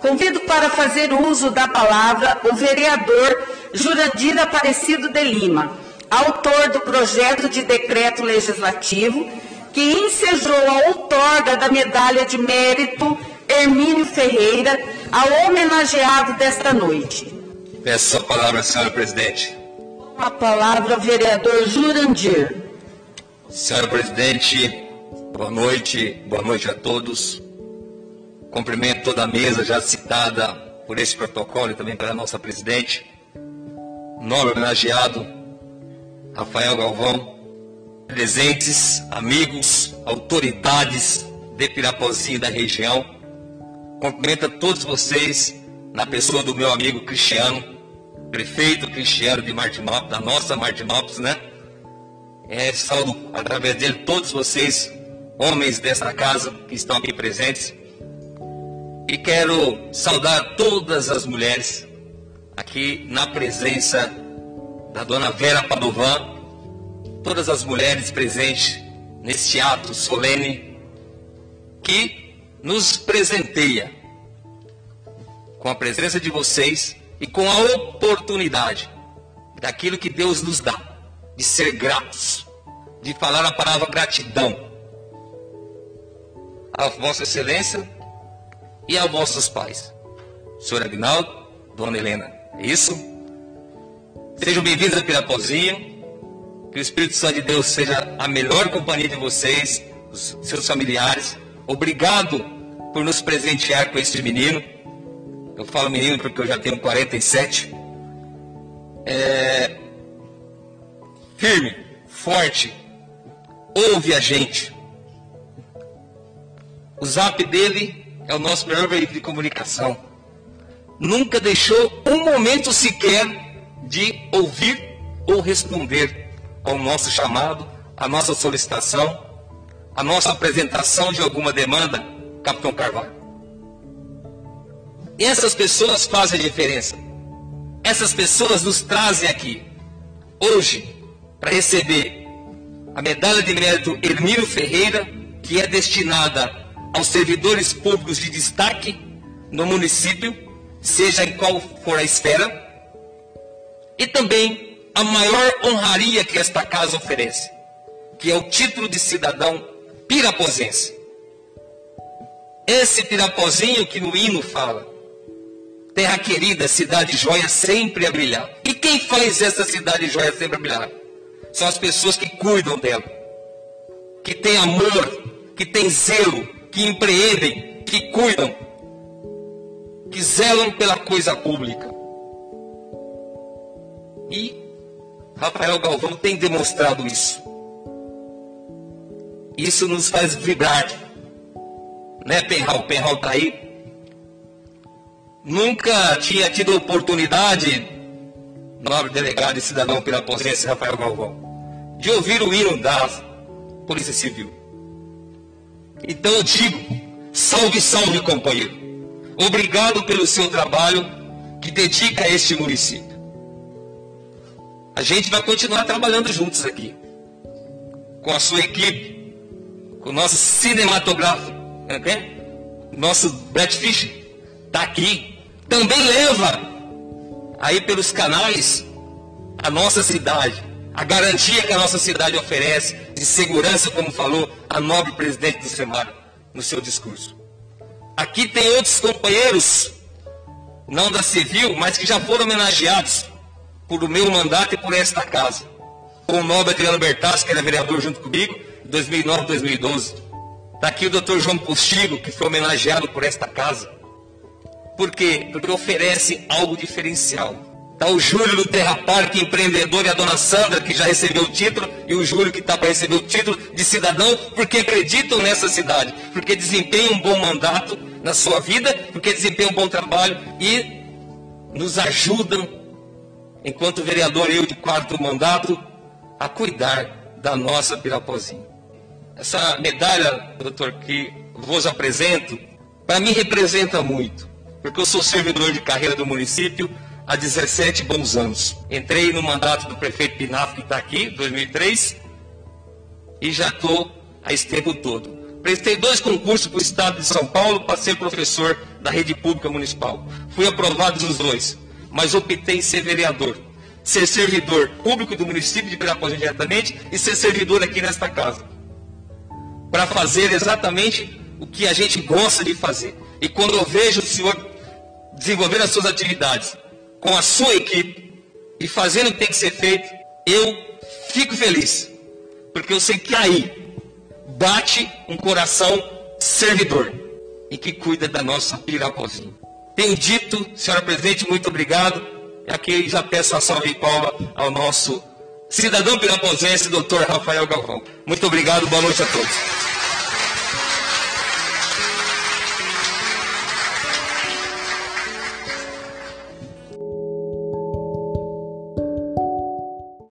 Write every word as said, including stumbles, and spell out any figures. Convido para fazer uso da palavra o vereador Jurandir Aparecido de Lima, autor do projeto de decreto legislativo que ensejou a outorga da medalha de mérito Hermílio Ferreira, ao homenageado desta noite. Peço a palavra, senhora presidente. A palavra, vereador Jurandir. Senhora presidente, boa noite, boa noite a todos. Cumprimento toda a mesa já citada por esse protocolo e também pela nossa presidente. Nobre homenageado, Rafael Galvão. Presentes, amigos, autoridades de Pirapozinho e da região. Cumprimento a todos vocês na pessoa do meu amigo Cristiano, prefeito Cristiano de Martimópolis, da nossa Martimópolis, né? É, saúdo através dele todos vocês, homens dessa casa que estão aqui presentes. E quero saudar todas as mulheres aqui na presença da dona Vera Padovan, todas as mulheres presentes neste ato solene que nos presenteia com a presença de vocês e com a oportunidade daquilo que Deus nos dá, de ser gratos, de falar a palavra gratidão a Vossa Excelência e a vossos pais, senhor Agnaldo, dona Helena. É isso? Sejam bem-vindos a Pirapozinho, que o Espírito Santo de Deus seja a melhor companhia de vocês, os seus familiares. Obrigado por nos presentear com este menino. Eu falo menino porque eu já tenho quarenta e sete. É... Firme, forte, ouve a gente. O zap dele é o nosso melhor veículo de comunicação. Nunca deixou um momento sequer de ouvir ou responder ao nosso chamado, à nossa solicitação, à nossa apresentação de alguma demanda, Capitão Carvalho. Essas pessoas fazem a diferença. Essas pessoas nos trazem aqui, hoje, para receber a medalha de mérito Hermílio Ferreira, que é destinada aos servidores públicos de destaque no município, seja em qual for a esfera, e também a maior honraria que esta casa oferece, que é o título de cidadão pirapozense. Esse Pirapozinho que no hino fala, terra querida, cidade joia sempre a brilhar. E quem faz essa cidade joia sempre a brilhar? São as pessoas que cuidam dela, que têm amor, que têm zelo, que empreendem, que cuidam, que zelam pela coisa pública. E Rafael Galvão tem demonstrado isso. Isso nos faz vibrar, né, Penral? Penral está aí. Nunca tinha tido oportunidade, nobre delegado e cidadão pirapozense Rafael Galvão, de ouvir o hino da Polícia Civil. Então eu digo, salve, salve, companheiro. Obrigado pelo seu trabalho que dedica a este município. A gente vai continuar trabalhando juntos aqui, com a sua equipe, com o nosso cinematógrafo, okay? Nosso Brett Fischer está aqui. Também leva aí pelos canais a nossa cidade, a garantia que a nossa cidade oferece de segurança, como falou a nobre presidente do Semar no seu discurso. Aqui tem outros companheiros, não da civil, mas que já foram homenageados por o meu mandato e por esta casa, com o nobre Adriano Bertas, que era vereador junto comigo, em dois mil e nove, dois mil e doze. Está aqui o doutor João Postigo, que foi homenageado por esta casa. Por quê? Porque oferece algo diferencial. Está o Júlio do Terra Park, empreendedor, e a dona Sandra, que já recebeu o título, e o Júlio, que está para receber o título de cidadão, porque acreditam nessa cidade, porque desempenham um bom mandato na sua vida, porque desempenham um bom trabalho e nos ajudam, enquanto vereador eu de quarto mandato, a cuidar da nossa Pirapozinho. Essa medalha, doutor, que vos apresento, para mim representa muito, porque eu sou servidor de carreira do município há dezessete bons anos. Entrei no mandato do prefeito Pinafo, que está aqui, em dois mil e três, e já estou há esse tempo todo. Prestei dois concursos para o estado de São Paulo para ser professor da rede pública municipal. Fui aprovado nos dois, mas optei em ser vereador, ser servidor público do município de Pirapósia diretamente e ser servidor aqui nesta casa. Para fazer exatamente o que a gente gosta de fazer. E quando eu vejo o senhor desenvolver as suas atividades com a sua equipe e fazendo o que tem que ser feito, eu fico feliz, porque eu sei que aí bate um coração servidor e que cuida da nossa Pirapozinho. Tenho dito, senhora presidente, muito obrigado. E aqui já peço a salva e palma ao nosso cidadão piraposense, doutor Rafael Galvão. Muito obrigado, boa noite a todos.